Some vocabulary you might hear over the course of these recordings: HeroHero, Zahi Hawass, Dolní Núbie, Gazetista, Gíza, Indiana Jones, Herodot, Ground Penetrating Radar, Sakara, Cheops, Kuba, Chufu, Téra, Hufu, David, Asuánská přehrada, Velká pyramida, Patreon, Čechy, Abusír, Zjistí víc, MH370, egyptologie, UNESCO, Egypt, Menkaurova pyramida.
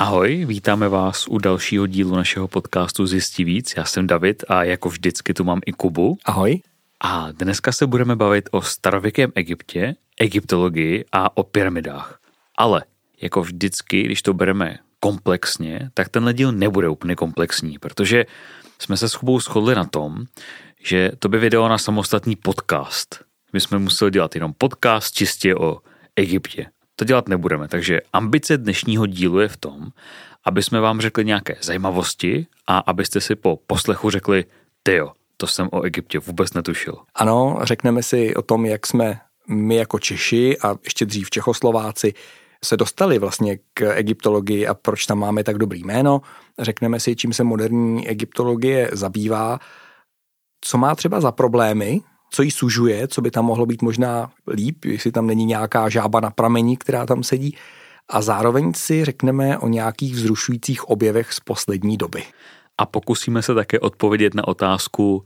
Ahoj, vítáme vás u dalšího dílu našeho podcastu Zjistí víc. Já jsem David a jako vždycky tu mám i Kubu. Ahoj. A dneska se budeme bavit o starověkém Egyptě, egyptologii a o pyramidách. Ale jako vždycky, když to bereme komplexně, tak tenhle díl nebude úplně komplexní, protože jsme se s Kubou shodli na tom, že to by vydalo na samostatný podcast. My jsme museli dělat jenom podcast čistě o Egyptě. To dělat nebudeme, takže ambice dnešního dílu je v tom, aby jsme vám řekli nějaké zajímavosti a abyste si po poslechu řekli, tyjo, to jsem o Egyptě vůbec netušil. Ano, řekneme si o tom, jak jsme my jako Češi a ještě dřív Čechoslováci se dostali vlastně k egyptologii a proč tam máme tak dobrý jméno. Řekneme si, čím se moderní egyptologie zabývá, co má třeba za problémy, co jí sužuje, co by tam mohlo být možná líp, jestli tam není nějaká žába na prameni, která tam sedí. A zároveň si řekneme o nějakých vzrušujících objevech z poslední doby. A pokusíme se také odpovědět na otázku,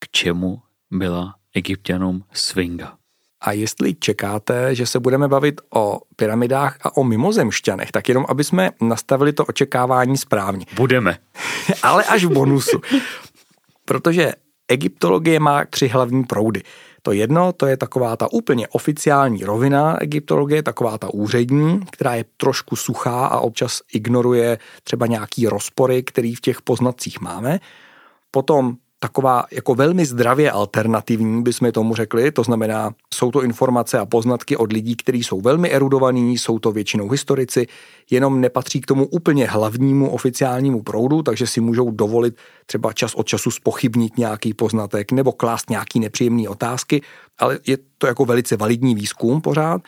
k čemu byla Egypťanům svinga. A jestli čekáte, že se budeme bavit o pyramidách a o mimozemšťanech, tak jenom, aby jsme nastavili to očekávání správně. Budeme. Ale až v bonusu. Protože egyptologie má tři hlavní proudy. To jedno, to je taková ta úplně oficiální rovina egyptologie, taková ta úřední, která je trošku suchá a občas ignoruje třeba nějaký rozpory, který v těch poznatcích máme. Potom taková jako velmi zdravě alternativní, bychom tomu řekli, to znamená, jsou to informace a poznatky od lidí, kteří jsou velmi erudovaní, jsou to většinou historici, jenom nepatří k tomu úplně hlavnímu oficiálnímu proudu, takže si můžou dovolit třeba čas od času zpochybnit nějaký poznatek nebo klást nějaký nepříjemné otázky, ale je to jako velice validní výzkum pořád,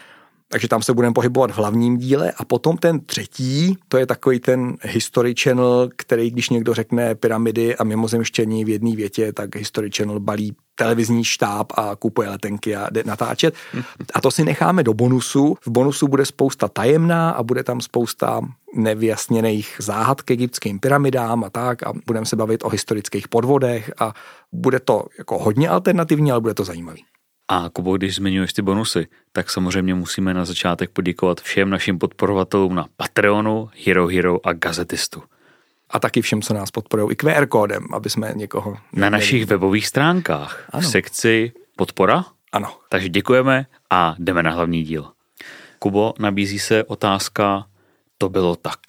takže tam se budeme pohybovat v hlavním díle. A potom ten třetí, to je takový ten History Channel, který když někdo řekne pyramidy a mimozemštění v jedné větě, tak History Channel balí televizní štáb a kupuje letenky a jde natáčet. A to si necháme do bonusu. V bonusu bude spousta tajemná a bude tam spousta nevyjasněných záhad k egyptským pyramidám a tak. A budeme se bavit o historických podvodech a bude to jako hodně alternativní, ale bude to zajímavý. A Kubo, když zmiňuješ ty bonusy, tak samozřejmě musíme na začátek poděkovat všem našim podporovatelům na Patreonu, Hero Hero a Gazetistu. A taky všem, co nás podporují i QR kódem, aby jsme někoho... Na našich webových stránkách, ano. V sekci podpora. Ano. Takže děkujeme a jdeme na hlavní díl. Kubo, nabízí se otázka, to bylo tak.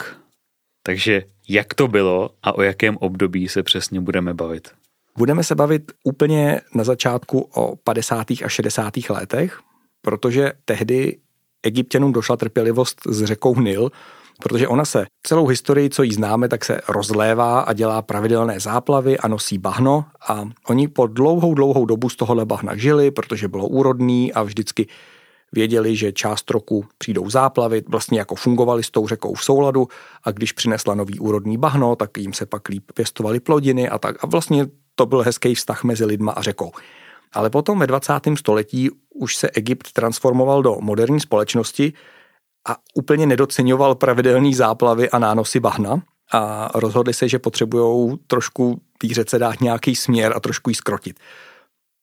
Takže jak to bylo a o jakém období se přesně budeme bavit? Budeme se bavit úplně na začátku o 50. a 60. letech, protože tehdy Egypťanům došla trpělivost s řekou Nil, protože ona se celou historii, co jí známe, tak se rozlévá a dělá pravidelné záplavy a nosí bahno a oni po dlouhou dobu z tohohle bahna žili, protože bylo úrodný a vždycky věděli, že část roku přijdou záplavy, vlastně jako fungovali s tou řekou v souladu a když přinesla nový úrodný bahno, tak jim se pak líp pěstovali plodiny a tak a vlastně to byl hezký vztah mezi lidma a řekou. Ale potom ve 20. století už se Egypt transformoval do moderní společnosti a úplně nedoceňoval pravidelné záplavy a nánosy bahna a rozhodli se, že potřebujou trošku té řece dát nějaký směr a trošku ji zkrotit.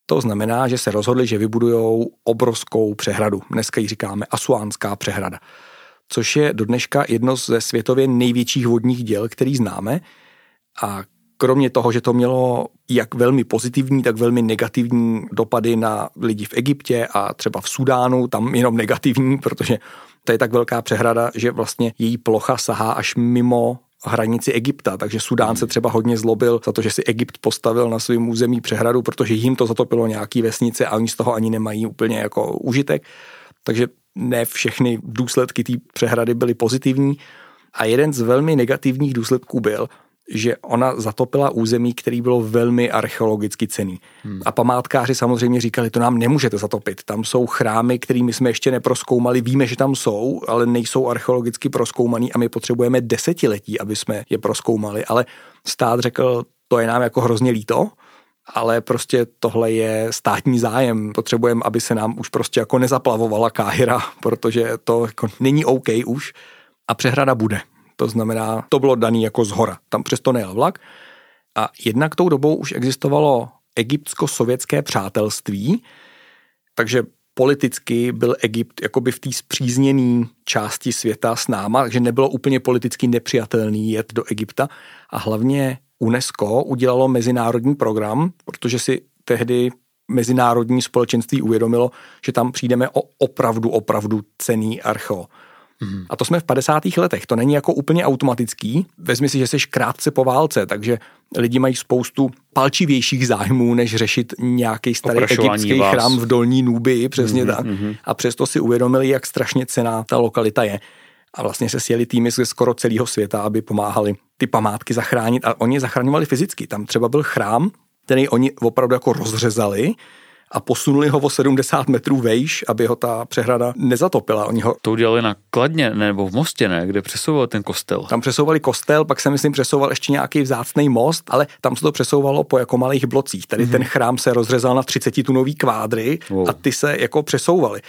To znamená, že se rozhodli, že vybudujou obrovskou přehradu. Dneska ji říkáme Asuánská přehrada, což je do dneška jedno ze světově největších vodních děl, který známe. A kromě toho, že to mělo jak velmi pozitivní, tak velmi negativní dopady na lidi v Egyptě a třeba v Sudánu, tam jenom negativní, protože to je tak velká přehrada, že vlastně její plocha sahá až mimo hranici Egypta, takže Sudán se třeba hodně zlobil za to, že si Egypt postavil na svém území přehradu, protože jim to zatopilo nějaký vesnice a oni z toho ani nemají úplně jako užitek, takže ne všechny důsledky té přehrady byly pozitivní a jeden z velmi negativních důsledků byl, že ona zatopila území, který bylo velmi archeologicky cenný. A památkáři samozřejmě říkali, to nám nemůžete zatopit. Tam jsou chrámy, kterými jsme ještě neprozkoumali. Víme, že tam jsou, ale nejsou archeologicky prozkoumaný a my potřebujeme desetiletí, aby jsme je prozkoumali. Ale stát řekl, to je nám jako hrozně líto, ale prostě tohle je státní zájem. Potřebujeme, aby se nám už prostě jako nezaplavovala Káhira, protože to jako není OK už a přehrada bude. To znamená, to bylo daný jako zhora. Tam přesto nejel vlak. A jednak tou dobou už existovalo egyptsko-sovětské přátelství, takže politicky byl Egypt jakoby v té spřízněné části světa s náma, takže nebylo úplně politicky nepřijatelný jet do Egypta. A hlavně UNESCO udělalo mezinárodní program, protože si tehdy mezinárodní společenství uvědomilo, že tam přijdeme o opravdu cenný archeo. Hmm. A to jsme v 50. letech, to není jako úplně automatický. Vezmi si, že jsi krátce po válce, takže lidi mají spoustu palčivějších zájmů, než řešit nějaký starý egyptský chrám v Dolní Núbii, přesně tak. A přesto si uvědomili, jak strašně cenná ta lokalita je. A vlastně se sjeli týmy ze skoro celého světa, aby pomáhali ty památky zachránit. A oni je zachraňovali fyzicky. Tam třeba byl chrám, který oni opravdu jako rozřezali a posunuli ho o 70 metrů vejš, aby ho ta přehrada nezatopila. Oni ho... To udělali na Kladně nebo v Mostě, ne? Kde přesouval ten kostel? Tam přesouvali kostel, pak se myslím přesouval ještě nějaký vzácný most, ale tam se to přesouvalo po jako malých blocích. Tady ten chrám se rozřezal na 30-tunový kvádry a ty se jako přesouvaly.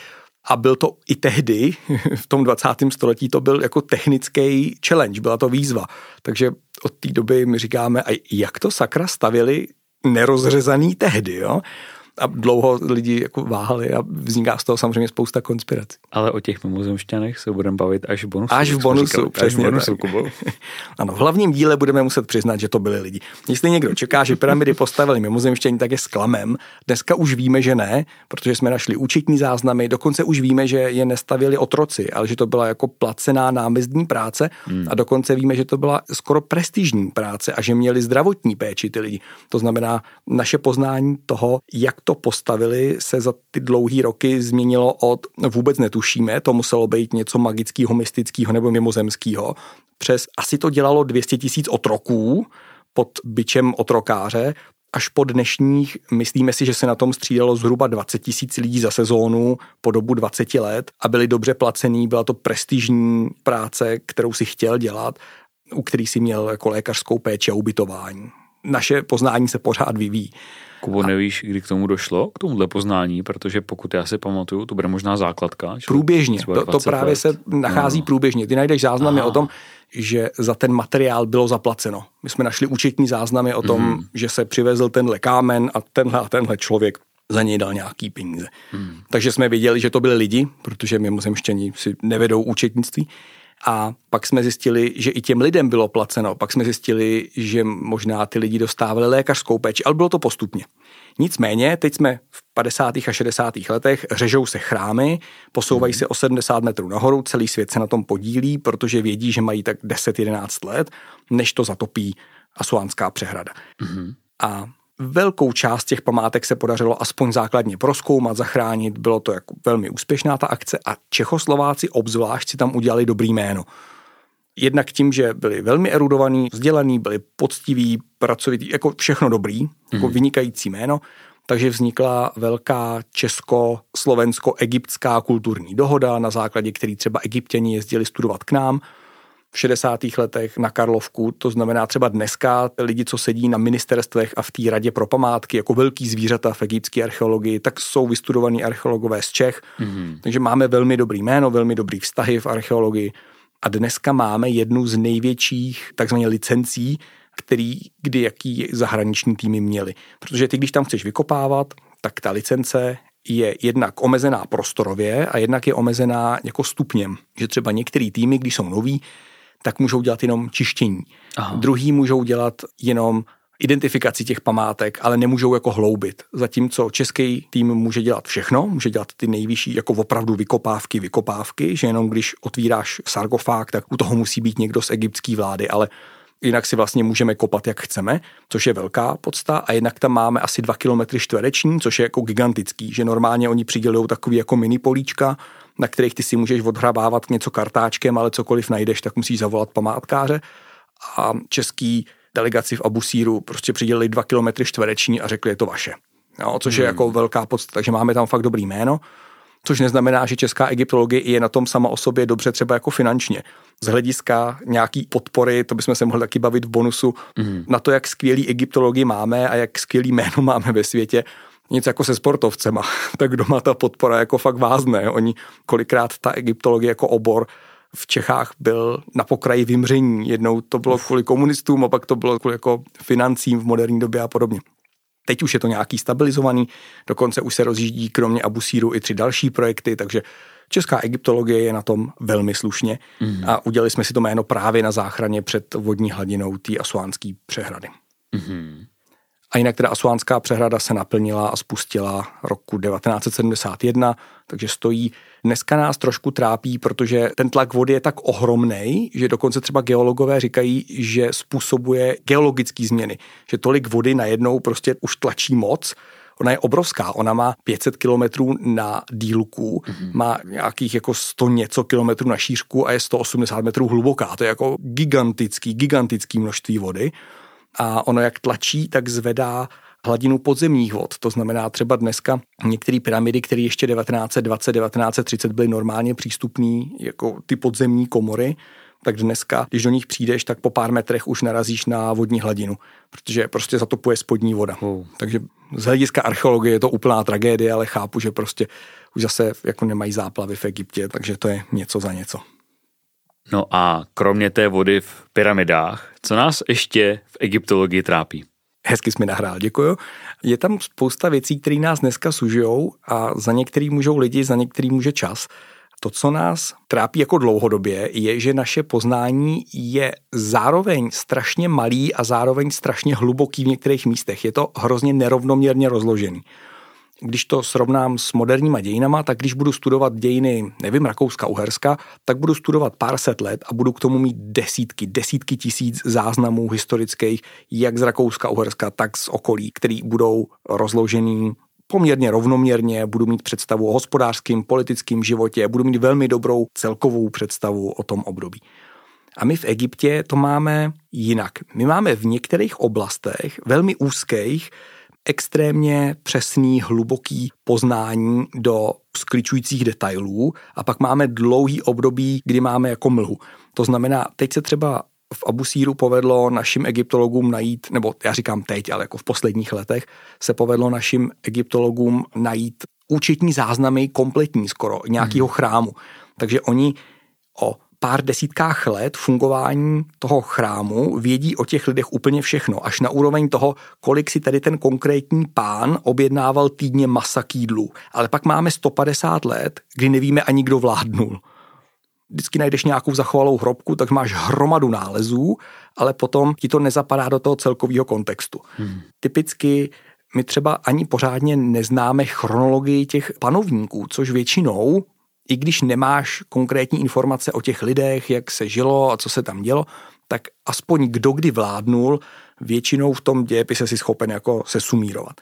A byl to i tehdy, v tom 20. století, to byl jako technický challenge, byla to výzva. Takže od té doby my říkáme, a jak to sakra stavěli nerozřezaný tehdy, jo? A dlouho lidi jako váhali a vzniká z toho samozřejmě spousta konspirací. Ale o těch mimozemšťanech se budeme bavit až v bonusu. Až v bonusu, přesně. Ano, v hlavním díle budeme muset přiznat, že to byli lidi. Jestli někdo čeká, že pyramidy postavili mimozemšťani, tak je zklamem. Dneska už víme, že ne, protože jsme našli účetní záznamy, dokonce už víme, že je nestavili otroci, ale že to byla jako placená námezdní práce a dokonce víme, že to byla skoro prestižní práce a že měli zdravotní péči ty lidi. To znamená, naše poznání toho, jak to postavili, se za ty dlouhý roky změnilo od vůbec netušíme, to muselo být něco magického, mystického nebo mimozemského, přes asi to dělalo 200 tisíc otroků pod bičem otrokáře, až po dnešních, myslíme si, že se na tom střídalo zhruba 20 tisíc lidí za sezónu po dobu 20 let a byli dobře placený, byla to prestižní práce, kterou si chtěl dělat, u který si měl jako lékařskou péči a ubytování. Naše poznání se pořád vyvíjí. Kubo, nevíš, kdy k tomu došlo, k tomuhle poznání, protože pokud já si pamatuju, to bude možná základka. Průběžně, to právě let. Se nachází průběžně. Ty najdeš záznamy o tom, že za ten materiál bylo zaplaceno. My jsme našli účetní záznamy o tom, že se přivezl tenhle kámen a tenhle člověk za něj dal nějaký peníze. Takže jsme věděli, že to byli lidi, protože mimozemštění si nevedou účetnictví. A pak jsme zjistili, že i těm lidem bylo placeno. Pak jsme zjistili, že možná ty lidi dostávali lékařskou péči, ale bylo to postupně. Nicméně, teď jsme v 50. a 60. letech, řežou se chrámy, posouvají se o 70 metrů nahoru, celý svět se na tom podílí, protože vědí, že mají tak 10-11 let, než to zatopí Asuánská přehrada. A velkou část těch památek se podařilo aspoň základně prozkoumat, zachránit, bylo to jako velmi úspěšná ta akce a Čechoslováci obzvlášť si tam udělali dobrý jméno. Jednak tím, že byli velmi erudovaní, vzdělaní, byli poctiví, pracovití, jako všechno dobrý, jako vynikající jméno, takže vznikla velká česko-slovensko-egyptská kulturní dohoda, na základě který třeba Egyptěni jezdili studovat k nám, v 60. letech na Karlovku, to znamená třeba dneska lidi, co sedí na ministerstvech a v té radě pro památky jako velký zvířata v egyptské archeologii, tak jsou vystudovaní archeologové z Čech. Takže máme velmi dobrý jméno, velmi dobrý vztahy v archeologii a dneska máme jednu z největších takzvaných licencí, který kdy jaký zahraniční týmy měly. Protože ty, když tam chceš vykopávat, tak ta licence je jednak omezená prostorově a jednak je omezená jako stupněm. Že třeba některý týmy, když jsou noví, tak můžou dělat jenom čištění. Druhý můžou dělat jenom identifikaci těch památek, ale nemůžou jako hloubit. Zatímco český tým může dělat všechno, může dělat ty nejvyšší jako opravdu vykopávky, že jenom když otvíráš sarkofág, tak u toho musí být někdo z egyptské vlády, ale jinak si vlastně můžeme kopat, jak chceme, což je velká podsta a jednak tam máme asi 2 km², což je jako gigantický, že normálně oni přidělují takový jako mini políčka, na kterých ty si můžeš odhrabávat něco kartáčkem, ale cokoliv najdeš, tak musíš zavolat památkáře. A český delegaci v Abusíru prostě přidělili 2 km² a řekli, je to vaše. No, což je jako velká podstata, takže máme tam fakt dobrý jméno, což neznamená, že česká egyptologie je na tom sama o sobě dobře třeba jako finančně. Z hlediska nějaký podpory, to bychom se mohli taky bavit v bonusu, na to, jak skvělý egyptologii máme a jak skvělý jméno máme ve světě, něco jako se sportovcema, tak doma ta podpora jako fakt vázne. Oni kolikrát ta egyptologie jako obor v Čechách byl na pokraji vymření. Jednou to bylo kvůli komunistům a pak to bylo kvůli jako financím v moderní době a podobně. Teď už je to nějaký stabilizovaný, dokonce už se rozjíždí kromě Abusíru i 3 další projekty, takže česká egyptologie je na tom velmi slušně a udělali jsme si to jméno právě na záchraně před vodní hladinou té Asuánské přehrady. A jinak teda Asuánská přehrada se naplnila a spustila roku 1971, takže stojí. Dneska nás trošku trápí, protože ten tlak vody je tak ohromný, že dokonce třeba geologové říkají, že způsobuje geologické změny, že tolik vody najednou prostě už tlačí moc. Ona je obrovská, ona má 500 kilometrů na dílku, má nějakých jako 100 něco kilometrů na šířku a je 180 metrů hluboká. To je jako gigantický množství vody. A ono jak tlačí, tak zvedá hladinu podzemních vod. To znamená třeba dneska některé pyramidy, které ještě 1920, 1930 byly normálně přístupné, jako ty podzemní komory, tak dneska, když do nich přijdeš, tak po pár metrech už narazíš na vodní hladinu, protože prostě zatopuje spodní voda. Takže z hlediska archeologie je to úplná tragédie, ale chápu, že prostě už zase jako nemají záplavy v Egyptě, takže to je něco za něco. No a kromě té vody v pyramidách, co nás ještě v egyptologii trápí? Hezky jsi mi nahrál, děkuju. Je tam spousta věcí, které nás dneska sužijou a za některý můžou lidi, za některý může čas. To, co nás trápí jako dlouhodobě, je, že naše poznání je zároveň strašně malý a zároveň strašně hluboký v některých místech. Je to hrozně nerovnoměrně rozložený. Když to srovnám s moderníma dějinama, tak když budu studovat dějiny, nevím, Rakouska, Uherska, tak budu studovat pár set let a budu k tomu mít desítky tisíc záznamů historických, jak z Rakouska, Uherska, tak z okolí, který budou rozložený poměrně rovnoměrně, budu mít představu o hospodářském, politickém životě, budu mít velmi dobrou celkovou představu o tom období. A my v Egyptě to máme jinak. My máme v některých oblastech, velmi úzkých, extrémně přesný, hluboký poznání do skličujících detailů a pak máme dlouhý období, kdy máme jako mlhu. To znamená, teď se třeba v Abusíru povedlo našim egyptologům najít, nebo já říkám teď, ale jako v posledních letech, se povedlo našim egyptologům najít účetní záznamy kompletní skoro, nějakého chrámu. Takže oni o pár desítkách let fungování toho chrámu vědí o těch lidech úplně všechno, až na úroveň toho, kolik si tady ten konkrétní pán objednával týdně masa k jídlu. Ale pak máme 150 let, kdy nevíme ani, kdo vládnul. Vždycky najdeš nějakou zachovalou hrobku, tak máš hromadu nálezů, ale potom ti to nezapadá do toho celkového kontextu. Typicky my třeba ani pořádně neznáme chronologii těch panovníků, což většinou, i když nemáš konkrétní informace o těch lidech, jak se žilo a co se tam dělo, tak aspoň kdo kdy vládnul, většinou v tom dějepise si schopen jako se sumírovat.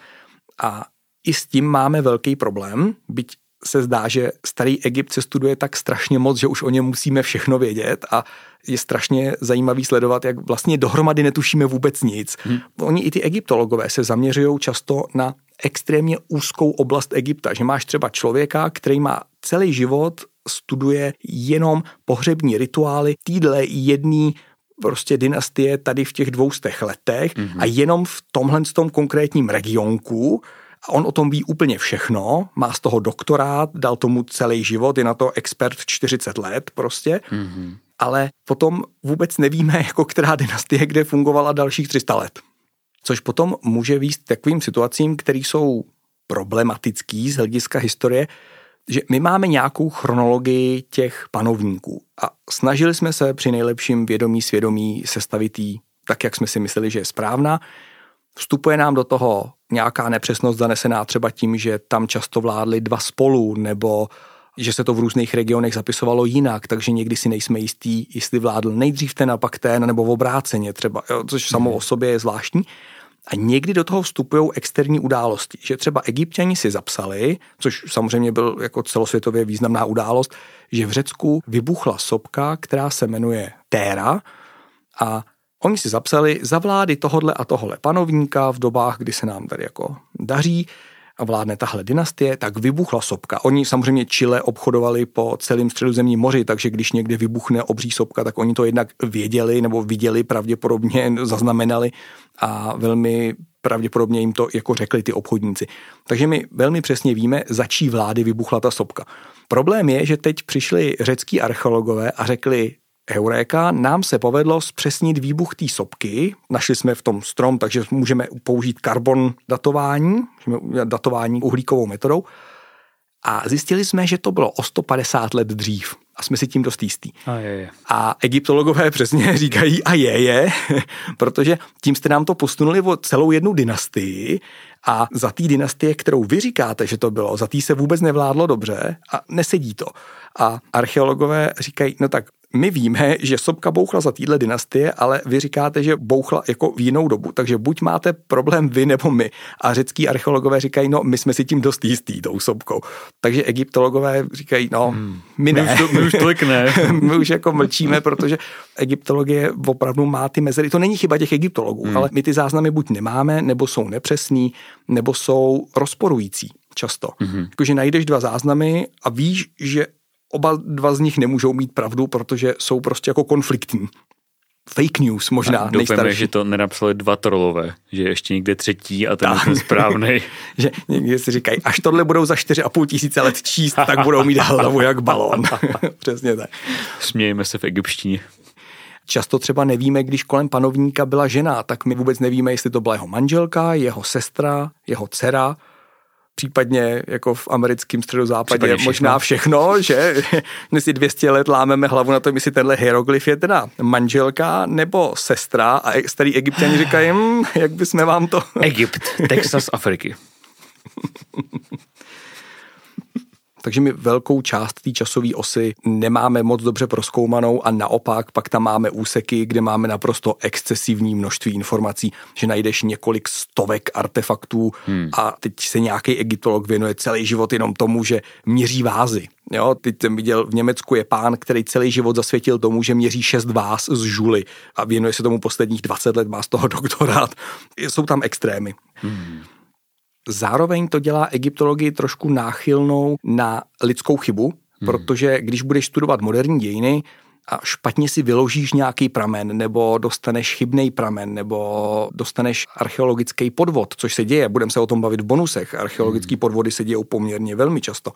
A i s tím máme velký problém, byť se zdá, že starý Egypt se studuje tak strašně moc, že už o něm musíme všechno vědět a je strašně zajímavý sledovat, jak vlastně dohromady netušíme vůbec nic. Oni i ty egyptologové se zaměřují často na extrémně úzkou oblast Egypta, že máš třeba člověka, který má celý život, studuje jenom pohřební rituály týdle jedné prostě dynastie tady v těch 200 letech a jenom v tomhle tom konkrétním regionku a on o tom ví úplně všechno, má z toho doktorát, dal tomu celý život, je na to expert 40 let prostě, ale potom vůbec nevíme, jako která dynastie kde fungovala dalších 300 let. Což potom může vést k takovým situacím, které jsou problematický z hlediska historie, že my máme nějakou chronologii těch panovníků a snažili jsme se při nejlepším vědomí svědomí sestavit ji tak, jak jsme si mysleli, že je správná. Vstupuje nám do toho nějaká nepřesnost zanesená třeba tím, že tam často vládli dva spolu nebo že se to v různých regionech zapisovalo jinak, takže někdy si nejsme jistí, jestli vládl nejdřív ten a pak ten, nebo v obráceně třeba, což samo o sobě je zvláštní. A někdy do toho vstupují externí události, že třeba Egypťani si zapsali, což samozřejmě byl jako celosvětově významná událost, že v Řecku vybuchla sopka, která se jmenuje Téra a oni si zapsali za vlády tohodle a tohle panovníka v dobách, kdy se nám tady jako daří a vládne tahle dynastie, tak vybuchla sopka. Oni samozřejmě Chile obchodovali po celém Středozemním moři, takže když někde vybuchne obří sopka, tak oni to jednak věděli nebo viděli, pravděpodobně zaznamenali a velmi pravděpodobně jim to jako řekli ty obchodníci. Takže my velmi přesně víme, za čí vlády vybuchla ta sopka. Problém je, že teď přišli řecký archeologové a řekli, Eureka, nám se povedlo zpřesnit výbuch té sopky. Našli jsme v tom strom, takže můžeme použít karbon datování, datování uhlíkovou metodou. A zjistili jsme, že to bylo o 150 let dřív. A jsme si tím dost jistí. A egyptologové přesně říkají protože tím jste nám to posunuli o celou jednu dynastii a za té dynastie, kterou vy říkáte, že to bylo, za té se vůbec nevládlo dobře a nesedí to. A archeologové říkají, no tak my víme, že sopka bouchla za téhle dynastie, ale vy říkáte, že bouchla jako v jinou dobu, takže buď máte problém vy nebo my. A řecký archeologové říkají, no my jsme si tím dost jistí, tou sopkou. Takže egyptologové říkají, no my ne. My už tolik ne. My už jako mlčíme, protože egyptologie opravdu má ty mezery. To není chyba těch egyptologů, ale my ty záznamy buď nemáme, nebo jsou nepřesný, nebo jsou rozporující často. Takže najdeš dva záznamy a víš, že oba dva z nich nemůžou mít pravdu, protože jsou prostě jako konfliktní. Fake news možná nejstarší. Doufám, že to nenapsali dva trolové, že ještě někde třetí a ten správnej. Že někdy si říkají, až tohle budou za 4,5 tisíce let číst, tak budou mít hlavu jak balón. Přesně tak. Smějeme se v egyptštině. Často třeba nevíme, když kolem panovníka byla žena, tak my vůbec nevíme, jestli to byla jeho manželka, jeho sestra, jeho dcera, případně jako v americkém středozápadě všechno. Možná všechno, že my si 200 let lámeme hlavu na tom, jestli tenhle hieroglyf je teda manželka nebo sestra a starý Egypťani říkají, jak bysme vám to... Egypt, Texas, Afriky. Takže my velkou část té časové osy nemáme moc dobře prozkoumanou a naopak pak tam máme úseky, kde máme naprosto excesivní množství informací, že najdeš několik stovek artefaktů a teď se nějaký egyptolog věnuje celý život jenom tomu, že měří vázy. Jo, teď jsem viděl, v Německu je pán, který celý život zasvětil tomu, že měří 6 váz z žuly a věnuje se tomu posledních 20 let, má z toho doktorát. Jsou tam extrémy. Zároveň to dělá egyptologii trošku náchylnou na lidskou chybu, protože když budeš studovat moderní dějiny a špatně si vyložíš nějaký pramen, nebo dostaneš chybnej pramen, nebo dostaneš archeologický podvod, což se děje, budeme se o tom bavit v bonusech, archeologické podvody se dějou poměrně velmi často,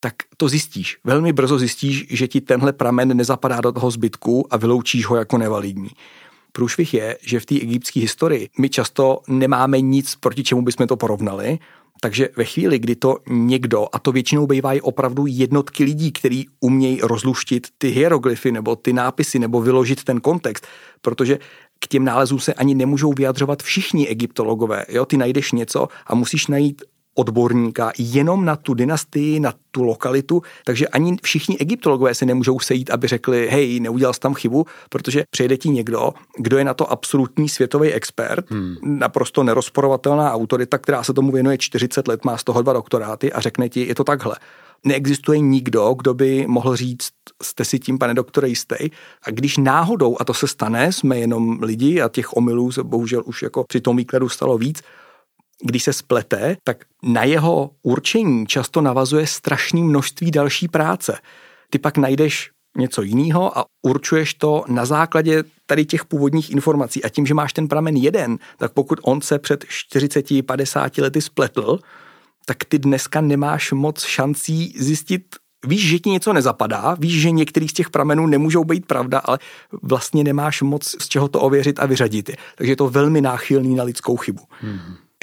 tak to zjistíš. Velmi brzo zjistíš, že ti tenhle pramen nezapadá do toho zbytku a vyloučíš ho jako nevalidní. Průšvih je, že v té egyptské historii my často nemáme nic, proti čemu bychom to porovnali, takže ve chvíli, kdy to někdo, a to většinou bývají opravdu jednotky lidí, kteří umějí rozluštit ty hieroglyfy nebo ty nápisy nebo vyložit ten kontext, protože k těm nálezům se ani nemůžou vyjadřovat všichni egyptologové. Jo? Ty najdeš něco a musíš najít odborníka jenom na tu dynastii, na tu lokalitu, takže ani všichni egyptologové se nemůžou sejít, aby řekli, hej, neudělal jsi tam chybu, protože přijede ti někdo, kdo je na to absolutní světový expert, naprosto nerozporovatelná autorita, která se tomu věnuje 40 let, má z toho 2 doktoráty a řekne ti, je to takhle. Neexistuje nikdo, kdo by mohl říct, jste si tím, pane doktore, jistý. A když náhodou, a to se stane, jsme jenom lidi a těch omylů se bohužel už jako při tom výkladu stalo víc, když se splete, tak na jeho určení často navazuje strašné množství další práce. Ty pak najdeš něco jiného a určuješ to na základě tady těch původních informací. A tím, že máš ten pramen jeden, tak pokud on se před 40-50 lety spletl, tak ty dneska nemáš moc šancí zjistit, víš, že ti něco nezapadá, víš, že některý z těch pramenů nemůžou být pravda, ale vlastně nemáš moc z čeho to ověřit a vyřadit je. Takže je to velmi náchylný na lidskou chybu.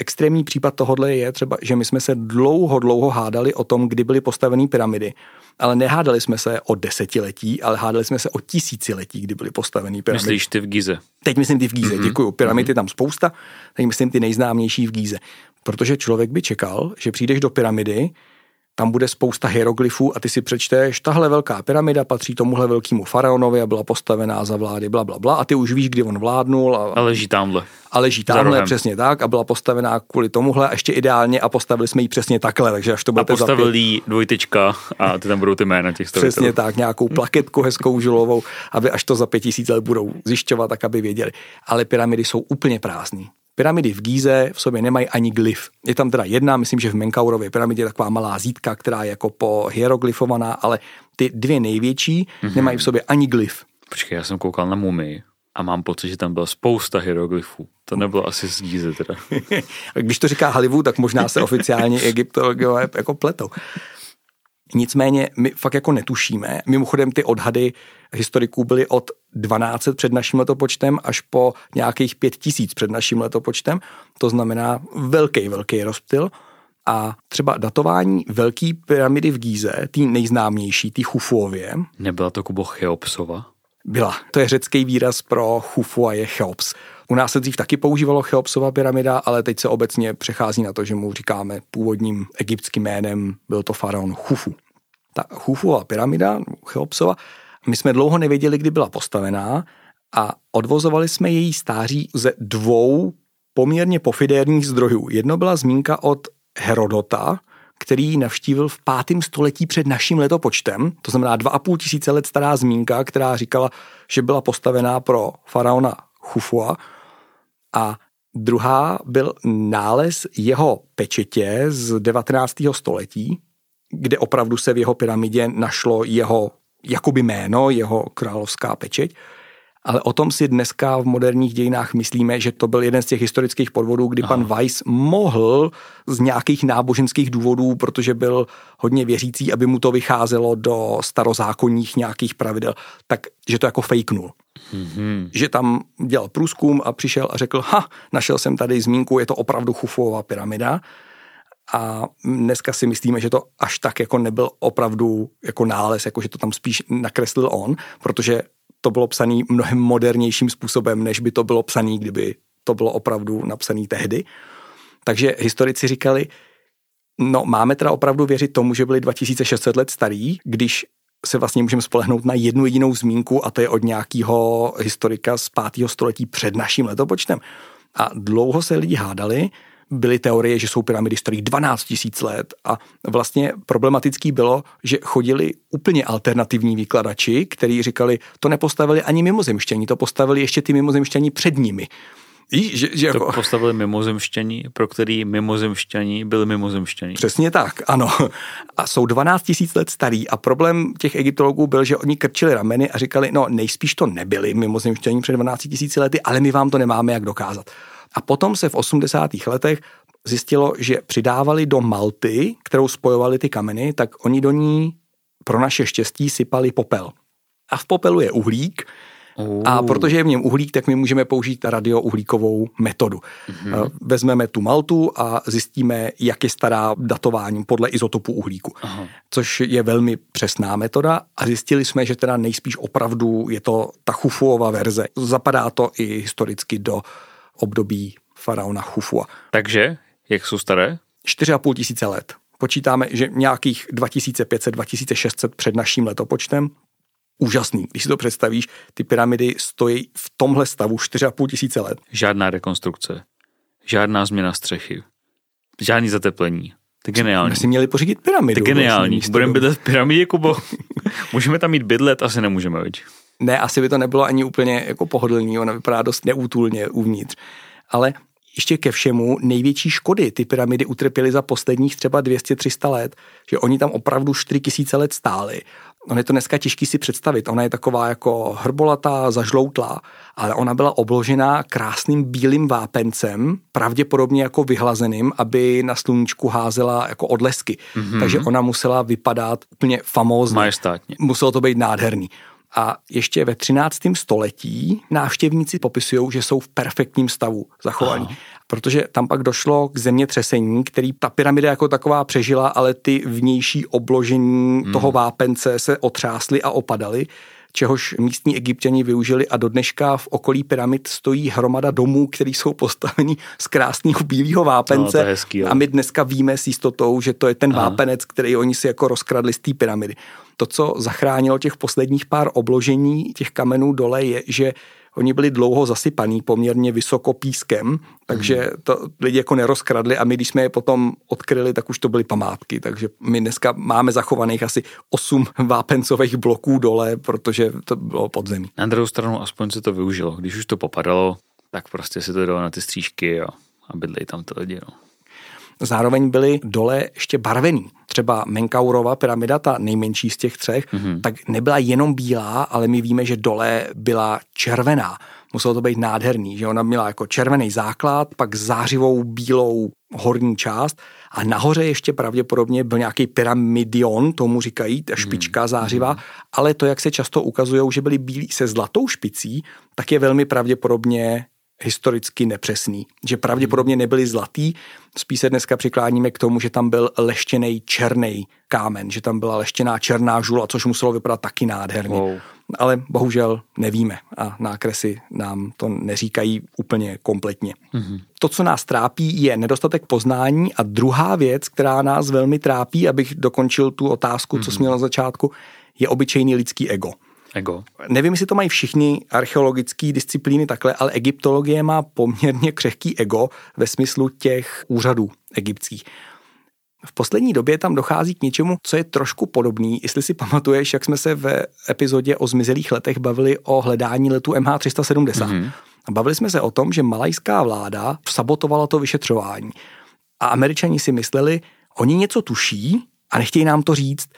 Extrémní případ tohodle je třeba, že my jsme se dlouho hádali o tom, kdy byly postaveny pyramidy. Ale nehádali jsme se o desetiletí, ale hádali jsme se o tisíciletí, kdy byly postaveny pyramidy. Myslíš ty v Gize? Teď myslím ty v Gize, děkuju. Pyramid je tam spousta, teď myslím ty nejznámější v Gize. Protože člověk by čekal, že přijdeš do pyramidy, tam bude spousta hieroglyfů a ty si přečteš, tahle velká pyramida patří tomuhle velkému faraonovi a byla postavená za vlády blablabla a ty už víš, kdy on vládnul. A leží tamhle. A leží tamhle, přesně tak, a byla postavená kvůli tomuhle a ještě ideálně a postavili jsme ji přesně takhle, takže až to budete zapět. A postavili dvojtečka a ty tam budou ty jména těch stavitelů. Přesně tak, nějakou plaketku hezkou žulovou, aby až to za 5000 let budou zjišťovat, tak aby věděli. Ale pyramidy jsou úplně prázdné. Pyramidy v Gíze v sobě nemají ani glyf. Je tam teda jedna, myslím, že v Menkaurově pyramidě je taková malá zítka, která je jako pohieroglyfovaná, ale ty dvě největší nemají v sobě ani glyf. Počkej, já jsem koukal na mumii a mám pocit, že tam byla spousta hieroglyfů. To nebylo asi z Gíze teda. Když to říká Hollywood, tak možná se oficiálně egyptologové jako pletou. Nicméně my fakt jako netušíme. Mimochodem ty odhady historiků byly od 1200 před naším letopočtem až po nějakých 5000 před naším letopočtem. To znamená velký rozptyl. A třeba datování velké pyramidy v Gíze, té nejznámější, té Hufuově. Nebyla to, Kubo, Cheopsova? Byla. To je řecký výraz pro Chufu a je Cheops. U nás se dřív taky používalo Cheopsova pyramida, ale teď se obecně přechází na to, že mu říkáme původním egyptským jménem, byl to faraon Chufu. Ta Chufua pyramida, Cheopsova, my jsme dlouho nevěděli, kdy byla postavená a odvozovali jsme její stáří ze dvou poměrně pofidérních zdrojů. Jedno byla zmínka od Herodota, který navštívil v 5. století před naším letopočtem, to znamená 2500 let stará zmínka, která říkala, že byla postavená pro faraona Chufua. A druhá byl nález jeho pečetě z 19. století, kde opravdu se v jeho pyramidě našlo jeho jakoby jméno, jeho královská pečeť. Ale o tom si dneska v moderních dějinách myslíme, že to byl jeden z těch historických podvodů, kdy pan Weiss mohl z nějakých náboženských důvodů, protože byl hodně věřící, aby mu to vycházelo do starozákonních nějakých pravidel, takže to jako fejknul. Mm-hmm. Že tam dělal průzkum a přišel a řekl, našel jsem tady zmínku, je to opravdu Chufuova pyramida. A dneska si myslíme, že to až tak jako nebyl opravdu jako nález, jako že to tam spíš nakreslil on, protože to bylo psané mnohem modernějším způsobem, než by to bylo psané, kdyby to bylo opravdu napsané tehdy. Takže historici říkali, no máme teda opravdu věřit tomu, že byli 2600 let starý, když se vlastně můžeme spolehnout na jednu jedinou zmínku a to je od nějakého historika z 5. století před naším letopočtem. A dlouho se lidi hádali, byly teorie, že jsou pyramidy staré 12 000 let a vlastně problematický bylo, že chodili úplně alternativní výkladači, kteří říkali, to nepostavili ani mimozemštění, to postavili ještě ty mimozemštění před nimi. To postavili mimozemštění, pro který mimozemštění byli mimozemštění. Přesně tak, ano. A jsou 12 000 let starý a problém těch egyptologů byl, že oni krčili rameny a říkali, no nejspíš to nebyli mimozemštění před 12 000 lety, ale my vám to nemáme jak dokázat. A potom se v 80. letech zjistilo, že přidávali do malty, kterou spojovali ty kameny, tak oni do ní pro naše štěstí sypali popel. A v popelu je uhlík. A protože je v něm uhlík, tak my můžeme použít radiouhlíkovou metodu. Mm-hmm. Vezmeme tu maltu a zjistíme, jak je stará datování podle izotopu uhlíku. Aha. Což je velmi přesná metoda a zjistili jsme, že teda nejspíš opravdu je to ta Chufuova verze. Zapadá to i historicky do období faraona Chufua. Takže, jak jsou staré? 4500 let. Počítáme, že nějakých 2500-2600 před naším letopočtem. Úžasný. Když si to představíš, ty pyramidy stojí v tomhle stavu 4500 let. Žádná rekonstrukce, žádná změna střechy, žádný zateplení. To je geniální. My si měli pořídit pyramidu. To je geniální. Budeme bydlet v pyramidě, Kubo. Můžeme tam jít bydlet? Asi nemůžeme, viď? Ne, asi by to nebylo ani úplně jako pohodlný, ona vypadá dost neútulně uvnitř. Ale ještě ke všemu největší škody ty pyramidy utrpěly za posledních třeba 200-300 let, že oni tam opravdu 4000 let stáli. On je to dneska těžký si představit, ona je taková jako hrbolatá, zažloutlá, ale ona byla obložená krásným bílým vápencem, pravděpodobně jako vyhlazeným, aby na sluníčku házela jako odlesky. Mm-hmm. Takže ona musela vypadat úplně famózně. Majestátně. Muselo to být nádherný. A ještě ve 13. století návštěvníci popisují, že jsou v perfektním stavu zachovaní. Aha. Protože tam pak došlo k zemětřesení, který ta pyramida jako taková přežila, ale ty vnější obložení toho vápence se otřásly a opadaly, čehož místní Egypťani využili a dodneška v okolí pyramid stojí hromada domů, které jsou postaveny z krásného bílého vápence. No, to je hezký, a my dneska víme s jistotou, že to je ten vápenec, který oni si jako rozkradli z té pyramidy. To, co zachránilo těch posledních pár obložení těch kamenů dole, je, že oni byli dlouho zasypaní poměrně vysoko pískem, takže to lidi jako nerozkradli a my, když jsme je potom odkryli, tak už to byly památky. Takže my dneska máme zachovaných asi 8 vápencových bloků dole, protože to bylo pod zemí. Na druhou stranu aspoň se to využilo. Když už to popadalo, tak prostě se to dalo na ty stříšky a bydlej tam ty lidi. No. Zároveň byly dole ještě barvený. Třeba Menkaurova pyramida, ta nejmenší z těch 3, tak nebyla jenom bílá, ale my víme, že dole byla červená. muselo to být nádherný, že ona měla jako červený základ, pak zářivou bílou horní část a nahoře ještě pravděpodobně byl nějaký pyramidion, tomu říkají, ta špička zářivá, ale to, jak se často ukazujou, že byly bílí se zlatou špicí, tak je velmi pravděpodobně historicky nepřesný, že pravděpodobně nebyly zlatý, spíš se dneska přikláníme k tomu, že tam byl leštěnej černý kámen, že tam byla leštěná černá žula, což muselo vypadat taky nádherně. Wow. Ale bohužel nevíme a nákresy nám to neříkají úplně kompletně. Mm-hmm. To, co nás trápí, je nedostatek poznání a druhá věc, která nás velmi trápí, abych dokončil tu otázku, co jsem měl na začátku, je obyčejný lidský ego. Nevím, jestli to mají všichni archeologické disciplíny takhle, ale egyptologie má poměrně křehký ego ve smyslu těch úřadů egyptských. V poslední době tam dochází k něčemu, co je trošku podobný. Jestli si pamatuješ, jak jsme se v epizodě o zmizelých letech bavili o hledání letu MH370. Mm-hmm. A bavili jsme se o tom, že malajská vláda sabotovala to vyšetřování. A Američani si mysleli, oni něco tuší a nechtějí nám to říct.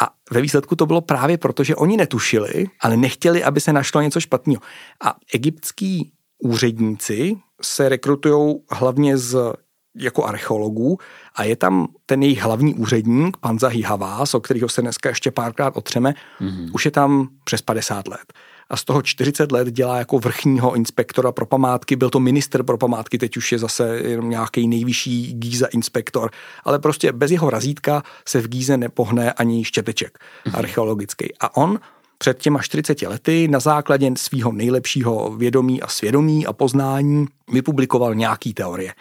A ve výsledku to bylo právě proto, že oni netušili, ale nechtěli, aby se našlo něco špatného. A egyptský úředníci se rekrutují hlavně jako archeologů a je tam ten jejich hlavní úředník, pan Zahi Hawass, o kterého se dneska ještě párkrát otřeme, už je tam přes 50 let. A z toho 40 let dělá jako vrchního inspektora pro památky, byl to minister pro památky, teď už je zase jenom nějaký nejvyšší Gíza inspektor, ale prostě bez jeho razítka se v Gíze nepohne ani štěpeček archeologický. A on před těma 40 lety na základě svého nejlepšího vědomí a svědomí a poznání vypublikoval nějaký teorie.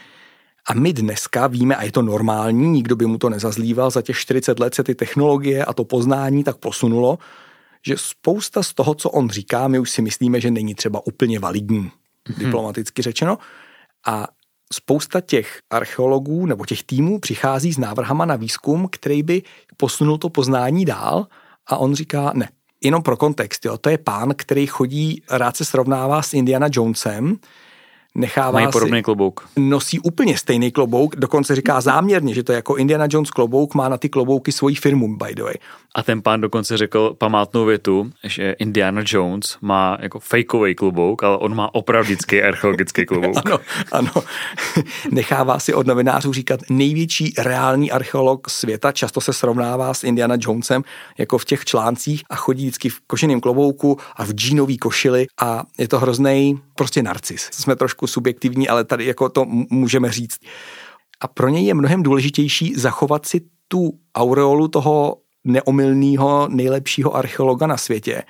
A my dneska víme, a je to normální, nikdo by mu to nezazlíval, za těch 40 let se ty technologie a to poznání tak posunulo, že spousta z toho, co on říká, my už si myslíme, že není třeba úplně validní, diplomaticky řečeno. A spousta těch archeologů nebo těch týmů přichází s návrhama na výzkum, který by posunul to poznání dál a on říká ne. Jenom pro kontext, jo, to je pán, který chodí, rád se srovnává s Indiana Jonesem, mají podobný klobouk. Nosí úplně stejný klobouk, dokonce říká záměrně, že to je jako Indiana Jones klobouk, má na ty klobouky svoji firmu, by the way. A ten pán dokonce řekl památnou větu, že Indiana Jones má jako fejkový klobouk, ale on má opravdický archeologický klobouk. Ano. Nechává si od novinářů říkat největší reální archeolog světa, často se srovnává s Indiana Jonesem, jako v těch článcích a chodí vždycky v koženém klobouku a v džínový košili a je to hroznej prostě narcis. Jsme trošku subjektivní, ale tady jako to můžeme říct. A pro něj je mnohem důležitější zachovat si tu aureolu toho neomylného nejlepšího archeologa na světě,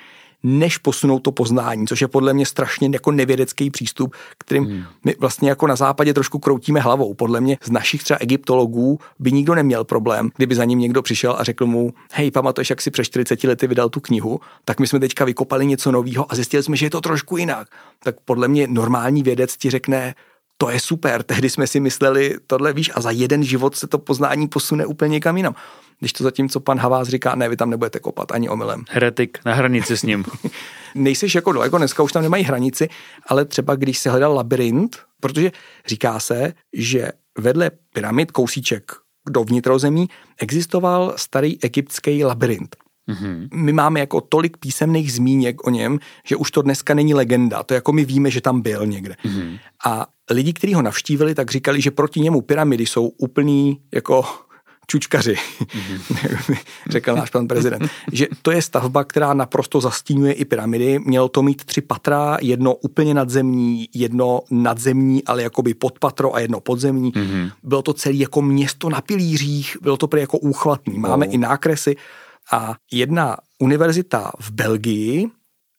než posunout to poznání, což je podle mě strašně jako nevědecký přístup, kterým my vlastně jako na západě trošku kroutíme hlavou. Podle mě z našich třeba egyptologů by nikdo neměl problém, kdyby za ním někdo přišel a řekl mu, hej, pamatuješ, jak si před 40 lety vydal tu knihu, tak my jsme teďka vykopali něco nového a zjistili jsme, že je to trošku jinak. Tak podle mě normální vědec ti řekne, to je super, tehdy jsme si mysleli tohle, víš, a za jeden život se to poznání posune úplně kam jinam. Když to zatímco pan Hawass říká, ne, vy tam nebudete kopat ani omylem. Heretik, na hranici s ním. Nejseš jako daleko, dneska už tam nemají hranici, ale třeba když se hledal labyrint, protože říká se, že vedle pyramid kousíček do vnitrozemí existoval starý egyptský labyrint. My máme jako tolik písemných zmíněk o něm, že už to dneska není legenda, to jako my víme, že tam byl někde. A lidi, kteří ho navštívili, tak říkali, že proti němu pyramidy jsou úplný jako čučkaři, řekl náš pan prezident, že to je stavba, která naprosto zastínuje i pyramidy, mělo to mít 3 patra, jedno úplně nadzemní, jedno nadzemní, ale jakoby podpatro a jedno podzemní. Bylo to celé jako město na pilířích, bylo to prý jako úchvatný, máme i nákresy. A jedna univerzita v Belgii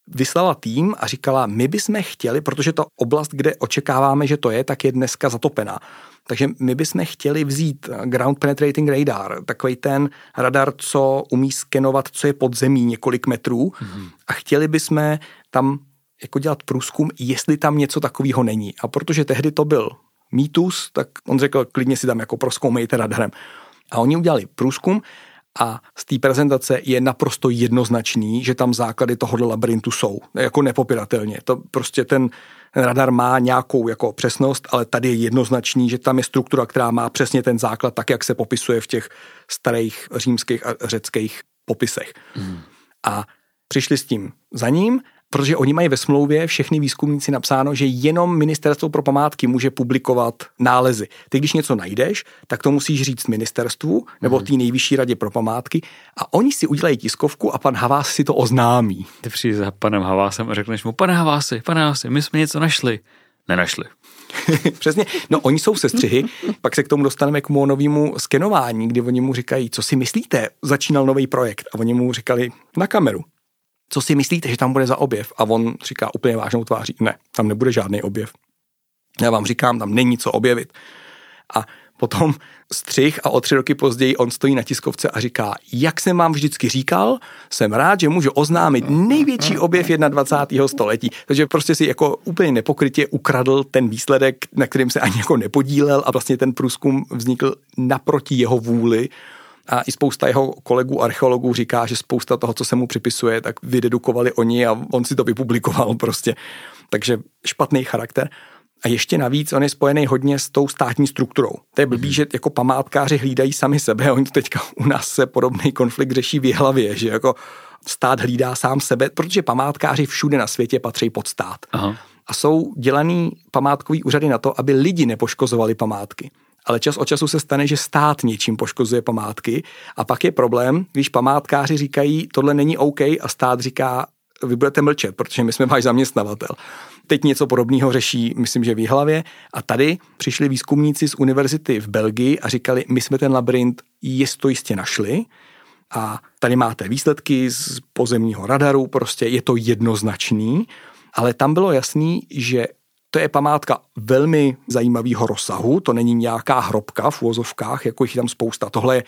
vyslala tým a říkala, my bychom chtěli, protože ta oblast, kde očekáváme, že to je, tak je dneska zatopená. Takže my bychom chtěli vzít Ground Penetrating Radar, takový ten radar, co umí skenovat, co je pod zemí několik metrů a chtěli bychom tam jako dělat průzkum, jestli tam něco takového není. A protože tehdy to byl mýtus, tak on řekl, klidně si tam jako prozkoumejte radarem. A oni udělali průzkum a z té prezentace je naprosto jednoznačný, že tam základy tohohle labyrintu jsou, jako nepopiratelně. To prostě ten radar má nějakou jako přesnost, ale tady je jednoznačný, že tam je struktura, která má přesně ten základ, tak jak se popisuje v těch starých římských a řeckých popisech. A přišli s tím za ním, Protože oni mají ve smlouvě všechny výzkumníci napsáno, že jenom ministerstvo pro památky může publikovat nálezy. Ty, když něco najdeš, tak to musíš říct ministerstvu nebo té nejvyšší radě pro památky a oni si udělají tiskovku a pan Hawass si to oznámí. Ty přijdeš za panem Hawassem a řekneš mu, pane Hawassi, my jsme něco našli. Nenašli. Přesně. No, oni jsou sestřihy, pak se k tomu dostaneme k mu novému skenování, kdy oni mu říkají, co si myslíte, začínal nový projekt a oni mu říkali na kameru. Co si myslíte, že tam bude za objev? A on říká úplně vážnou tváří, ne, tam nebude žádný objev. Já vám říkám, tam není co objevit. A potom střih a o 3 roky později on stojí na tiskovce a říká, jak jsem vám vždycky říkal, jsem rád, že můžu oznámit největší objev 21. století. Takže prostě si jako úplně nepokrytě ukradl ten výsledek, na kterým se ani jako nepodílel a vlastně ten průzkum vznikl naproti jeho vůli. A i spousta jeho kolegů archeologů říká, že spousta toho, co se mu připisuje, tak vydedukovali oni a on si to vypublikoval prostě. Takže špatný charakter. A ještě navíc on je spojený hodně s tou státní strukturou. To je blbý, že jako památkáři hlídají sami sebe. Oni to teďka u nás se podobný konflikt řeší v Jihlavě, že jako stát hlídá sám sebe, protože památkáři všude na světě patří pod stát. Aha. A jsou dělaný památkový úřady na to, aby lidi nepoškozovali památky. Ale čas od času se stane, že stát něčím poškozuje památky a pak je problém, když památkáři říkají, tohle není OK a stát říká, vy budete mlčet, protože my jsme váš zaměstnavatel. Teď něco podobného řeší, myslím, že v Jihlavě a tady přišli výzkumníci z univerzity v Belgii a říkali, my jsme ten labyrint jistě našli a tady máte výsledky z pozemního radaru, prostě je to jednoznačný, ale tam bylo jasný, že to je památka velmi zajímavého rozsahu, to není nějaká hrobka v uvozovkách, jako jich tam spousta. Tohle je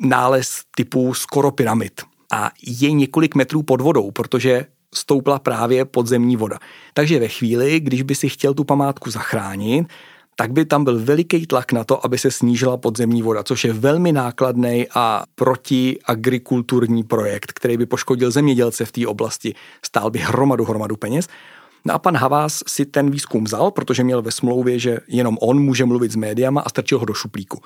nález typu skoro pyramid a je několik metrů pod vodou, protože stoupla právě podzemní voda. Takže ve chvíli, když by si chtěl tu památku zachránit, tak by tam byl veliký tlak na to, aby se snížila podzemní voda, což je velmi nákladný a protiagrikulturní projekt, který by poškodil zemědělce v té oblasti. Stál by hromadu peněz. No a pan Hawass si ten výzkum vzal, protože měl ve smlouvě, že jenom on může mluvit s médiama a strčil ho do šuplíku.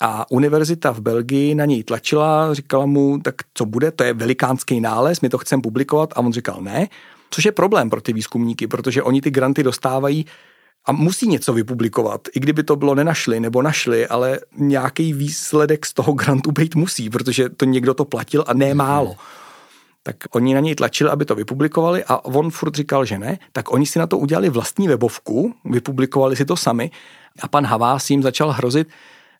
A univerzita v Belgii na něj tlačila, říkala mu, tak co bude, to je velikánský nález, my to chceme publikovat a on říkal ne, což je problém pro ty výzkumníky, protože oni ty granty dostávají a musí něco vypublikovat, i kdyby to bylo nenašli nebo našli, ale nějaký výsledek z toho grantu být musí, protože to někdo to platil a ne málo. Tak oni na něj tlačili, aby to vypublikovali a on furt říkal, že ne, tak oni si na to udělali vlastní webovku, vypublikovali si to sami a pan Hawass jim začal hrozit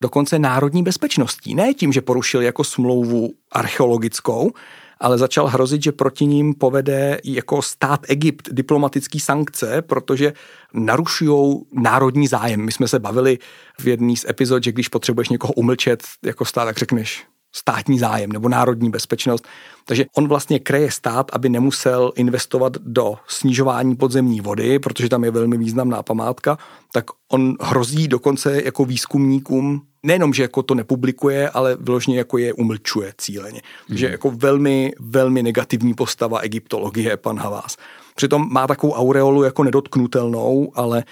dokonce národní bezpečností. Ne tím, že porušil jako smlouvu archeologickou, ale začal hrozit, že proti ním povede jako stát Egypt diplomatické sankce, protože narušují národní zájem. My jsme se bavili v jedné z epizod, že když potřebuješ někoho umlčet jako stát, tak řekneš státní zájem nebo národní bezpečnost. Takže on vlastně kreje stát, aby nemusel investovat do snižování podzemní vody, protože tam je velmi významná památka, tak on hrozí dokonce jako výzkumníkům, nejenom, že jako to nepublikuje, ale vložně jako je umlčuje cíleně. Takže jako velmi negativní postava egyptologie pan Hawass. Přitom má takovou aureolu jako nedotknutelnou, ale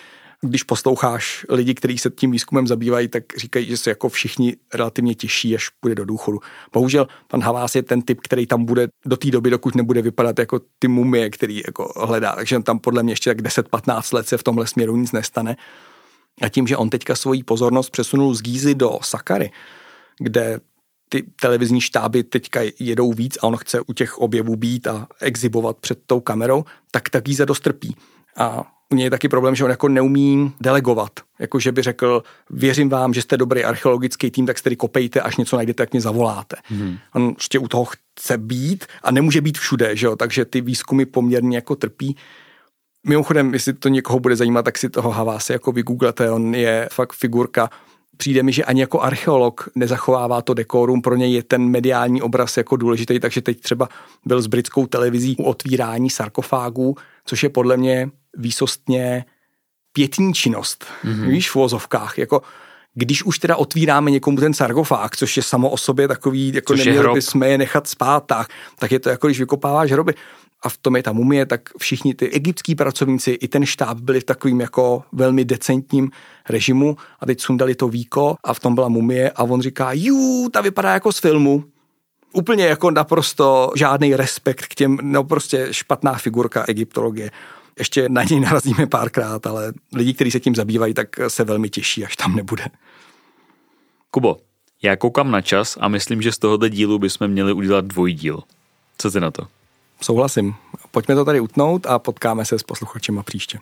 když posloucháš lidi, kteří se tím výzkumem zabývají, tak říkají, že se jako všichni relativně těší, až půjde do důchodu. Bohužel pan Hawass je ten typ, který tam bude do té doby, dokud nebude vypadat jako ty mumie, který jako hledá. Takže tam podle mě ještě tak 10-15 let se v tomhle směru nic nestane. A tím, že on teďka svoji pozornost přesunul z Gízy do Sakary, kde ty televizní štáby teďka jedou víc a on chce u těch objevů být a exhibovat před tou kamerou, tak ta Gíza dost trpí. A u něj je taky problém, že on jako neumí delegovat. Jako, že by řekl, věřím vám, že jste dobrý archeologický tým, tak se tedy kopejte, až něco najdete, tak mě zavoláte. On ještě u toho chce být a nemůže být všude, že jo? Takže ty výzkumy poměrně jako trpí. Mimochodem, jestli to někoho bude zajímat, tak si toho Hawasse jako vygooglete, on je fakt figurka. Přijde mi, že ani jako archeolog nezachovává to dekorum, pro něj je ten mediální obraz jako důležitý, takže teď třeba byl s britskou televizí u otvírání sarkofágů, což je podle mě výsostně pietní činnost. Víš, v uvozovkách, jako když už teda otvíráme někomu ten sarkofág, což je samo o sobě takový, jako neměli bychom je nechat spát, tak je to jako, když vykopáváš hroby. A v tom je ta mumie, tak všichni ty egyptský pracovníci i ten štáb byli v takovým jako velmi decentním režimu a teď sundali to víko a v tom byla mumie a on říká, ta vypadá jako z filmu. Úplně jako naprosto žádný respekt k těm, no prostě špatná figurka egyptologie. Ještě na něj narazíme párkrát, ale lidi, kteří se tím zabývají, tak se velmi těší, až tam nebude. Kubo, já koukám na čas a myslím, že z tohoto dílu bychom měli udělat dvojdíl. Co ty na to? Souhlasím. Pojďme to tady utnout a potkáme se s posluchačema příště.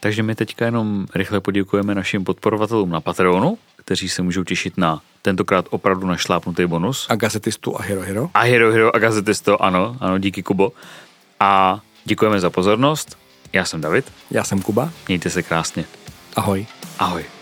Takže my teďka jenom rychle poděkujeme našim podporovatelům na Patreonu, kteří se můžou těšit na tentokrát opravdu našlápnutý bonus. A gazetistu a Hirohiro. A Hirohiro a gazetisto, ano, díky Kubo. A děkujeme za pozornost. Já jsem David. Já jsem Kuba. Mějte se krásně. Ahoj. Ahoj.